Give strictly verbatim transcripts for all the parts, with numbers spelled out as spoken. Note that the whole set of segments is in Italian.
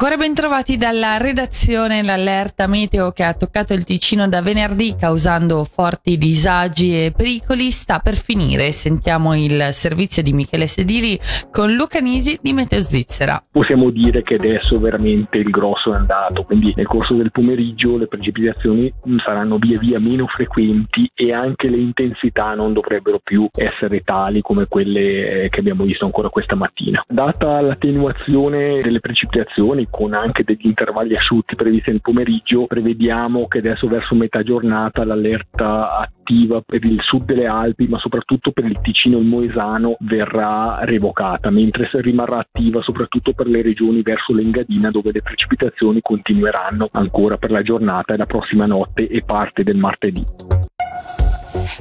Ancora ben trovati dalla redazione. L'allerta meteo che ha toccato il Ticino da venerdì, causando forti disagi e pericoli, sta per finire. Sentiamo il servizio di Michele Sedili con Luca Nisi di Meteo Svizzera. Possiamo dire che adesso veramente il grosso è andato, quindi nel corso del pomeriggio le precipitazioni saranno via via meno frequenti e anche le intensità non dovrebbero più essere tali come quelle che abbiamo visto ancora questa mattina. Data l'attenuazione delle precipitazioni, con anche degli intervalli asciutti previsti nel pomeriggio, prevediamo che adesso verso metà giornata l'allerta attiva per il sud delle Alpi, ma soprattutto per il Ticino e il Moesano, verrà revocata, mentre se rimarrà attiva soprattutto per le regioni verso l'Engadina, dove le precipitazioni continueranno ancora per la giornata e la prossima notte e parte del martedì.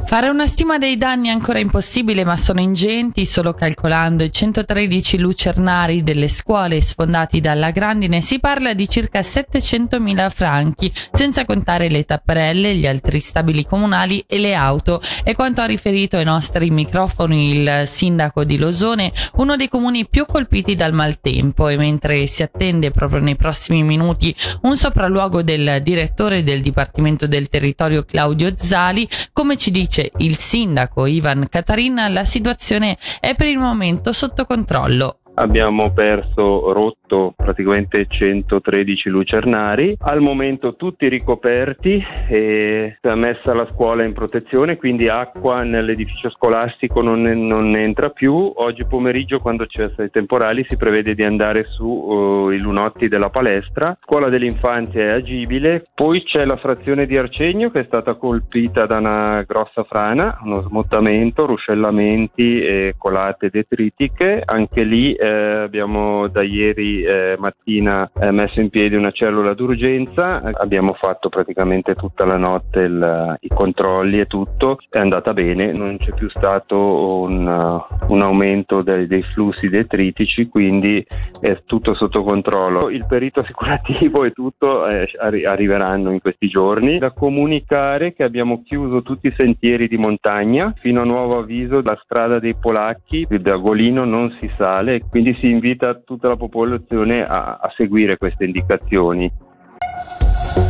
Fare una stima dei danni è ancora impossibile, ma sono ingenti. Solo calcolando i centotredici lucernari delle scuole sfondati dalla grandine si parla di circa settecentomila franchi, senza contare le tapparelle, gli altri stabili comunali e le auto. È quanto ha riferito ai nostri microfoni il sindaco di Losone, uno dei comuni più colpiti dal maltempo. E mentre si attende proprio nei prossimi minuti un sopralluogo del direttore del Dipartimento del Territorio Claudio Zali, come ci dice il sindaco Ivan Catarin, la situazione è per il momento sotto controllo. Abbiamo perso rotto praticamente centotredici lucernari, al momento tutti ricoperti e messa la scuola in protezione, quindi acqua nell'edificio scolastico non ne, non ne entra più. Oggi pomeriggio, quando cessa i temporali, si prevede di andare su uh, i lunotti della palestra. Scuola dell'infanzia è agibile, poi c'è la frazione di Arcegno che è stata colpita da una grossa frana, uno smottamento, ruscellamenti e colate detritiche. Anche lì è Eh, abbiamo da ieri eh, mattina eh, messo in piedi una cellula d'urgenza, eh, abbiamo fatto praticamente tutta la notte il, i controlli e tutto, è andata bene, non c'è più stato un, uh, un aumento dei, dei flussi detritici, quindi è tutto sotto controllo. Il perito assicurativo e tutto eh, arri- arriveranno in questi giorni. Da comunicare che abbiamo chiuso tutti i sentieri di montagna, fino a nuovo avviso la strada dei Polacchi, da Golino non si sale, quindi si invita tutta la popolazione a, a seguire queste indicazioni.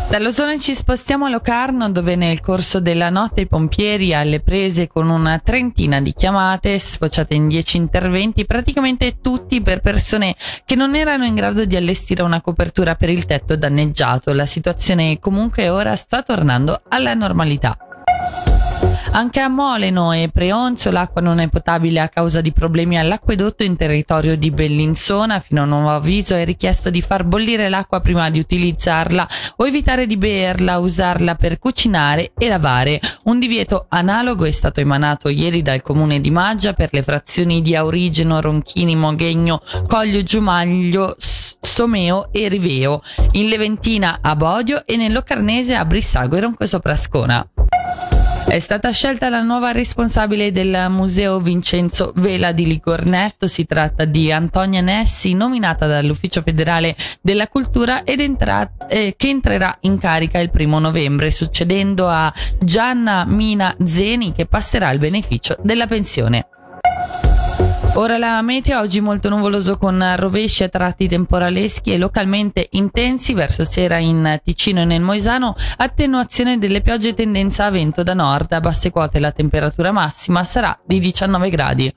Da Losone ci spostiamo a Locarno, dove nel corso della notte i pompieri, alle prese con una trentina di chiamate sfociate in dieci interventi, praticamente tutti per persone che non erano in grado di allestire una copertura per il tetto danneggiato. La situazione comunque ora sta tornando alla normalità. Anche a Moleno e Preonzo l'acqua non è potabile a causa di problemi all'acquedotto in territorio di Bellinzona. Fino a nuovo avviso è richiesto di far bollire l'acqua prima di utilizzarla o evitare di berla, usarla per cucinare e lavare. Un divieto analogo è stato emanato ieri dal comune di Maggia per le frazioni di Aurigeno, Ronchini, Moghegno, Coglio, Giumaglio, Someo e Riveo, in Leventina a Bodio e nel Locarnese a Brissago e Ronco sopra Ascona. È stata scelta la nuova responsabile del museo Vincenzo Vela di Ligornetto. Si tratta di Antonia Nessi, nominata dall'Ufficio Federale della Cultura ed entra- eh, che entrerà in carica il primo novembre, succedendo a Gianna Mina Zeni, che passerà al beneficio della pensione. Ora la meteo: oggi molto nuvoloso con rovesci a tratti temporaleschi e localmente intensi, verso sera in Ticino e nel Moesano attenuazione delle piogge e tendenza a vento da nord. A basse quote la temperatura massima sarà di diciannove gradi.